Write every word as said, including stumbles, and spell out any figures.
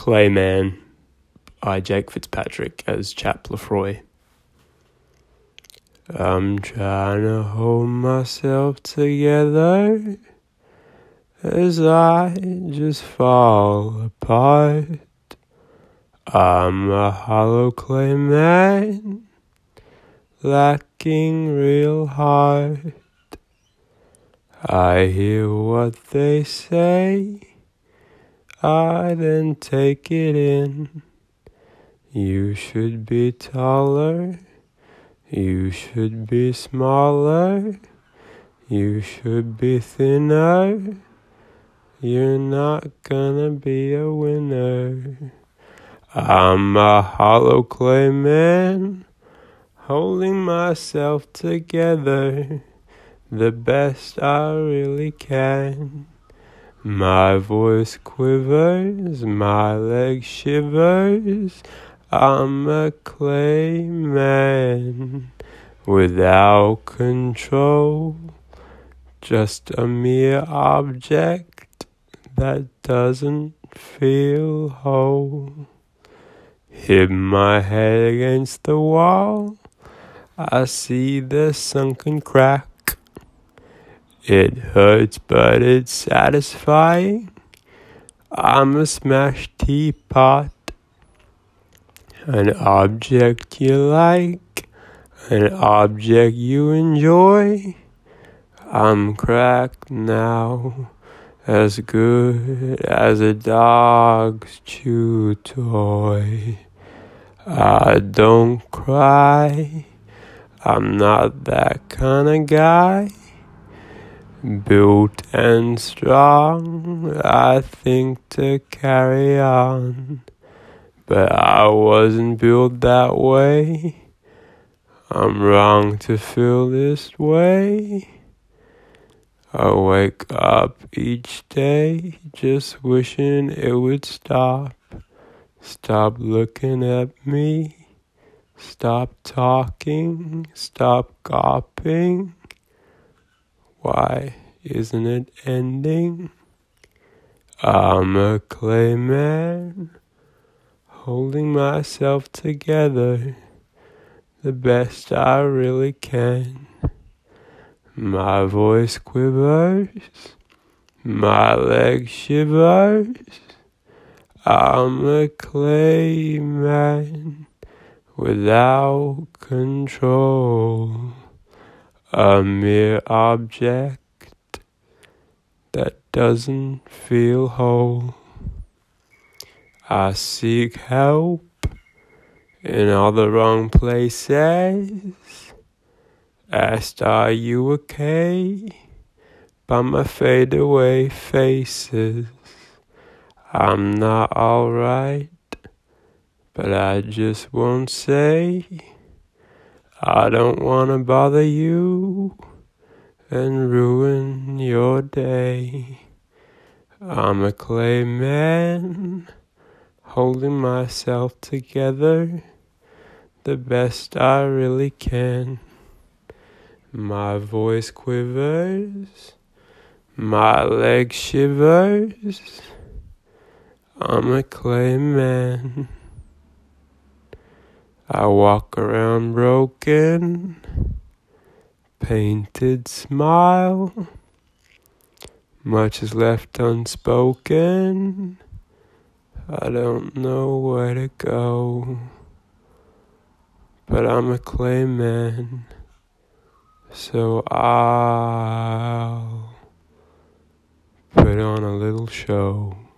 Clayman by Jake Fitzpatrick as Chap Le Froy. I'm trying to hold myself together as I just fall apart. I'm a hollow clay man, lacking real heart. I hear what they say, I then take it in. You should be taller, you should be smaller, you should be thinner. You're not gonna be a winner. I'm a hollow clay man, holding myself together the best I really can. My voice quivers, my leg shivers, I'm a clay man without control, just a mere object that doesn't feel whole. Hit my head against the wall, I see the sunken crack. It hurts, but it's satisfying. I'm a smashed teapot, an object you like, an object you enjoy. I'm cracked now, as good as a dog's chew toy. I don't cry, I'm not that kind of guy. Built and strong, I think, to carry on. But I wasn't built that way. I'm wrong to feel this way. I wake up each day just wishing it would stop. Stop looking at me. Stop talking. Stop gawping. Why isn't it ending? I'm a clay man, holding myself together the best I really can. My voice quivers, my leg shivers. I'm a clay man without control. A mere object that doesn't feel whole. I seek help in all the wrong places. Asked, are you okay? By my fadeaway faces. I'm not alright, but I just won't say. I don't want to bother you and ruin your day. I'm a clay man, holding myself together the best I really can. My voice quivers, my leg shivers. I'm a clay man. I walk around broken, painted smile. Much is left unspoken. I don't know where to go. But I'm a clay man, so I'll put on a little show.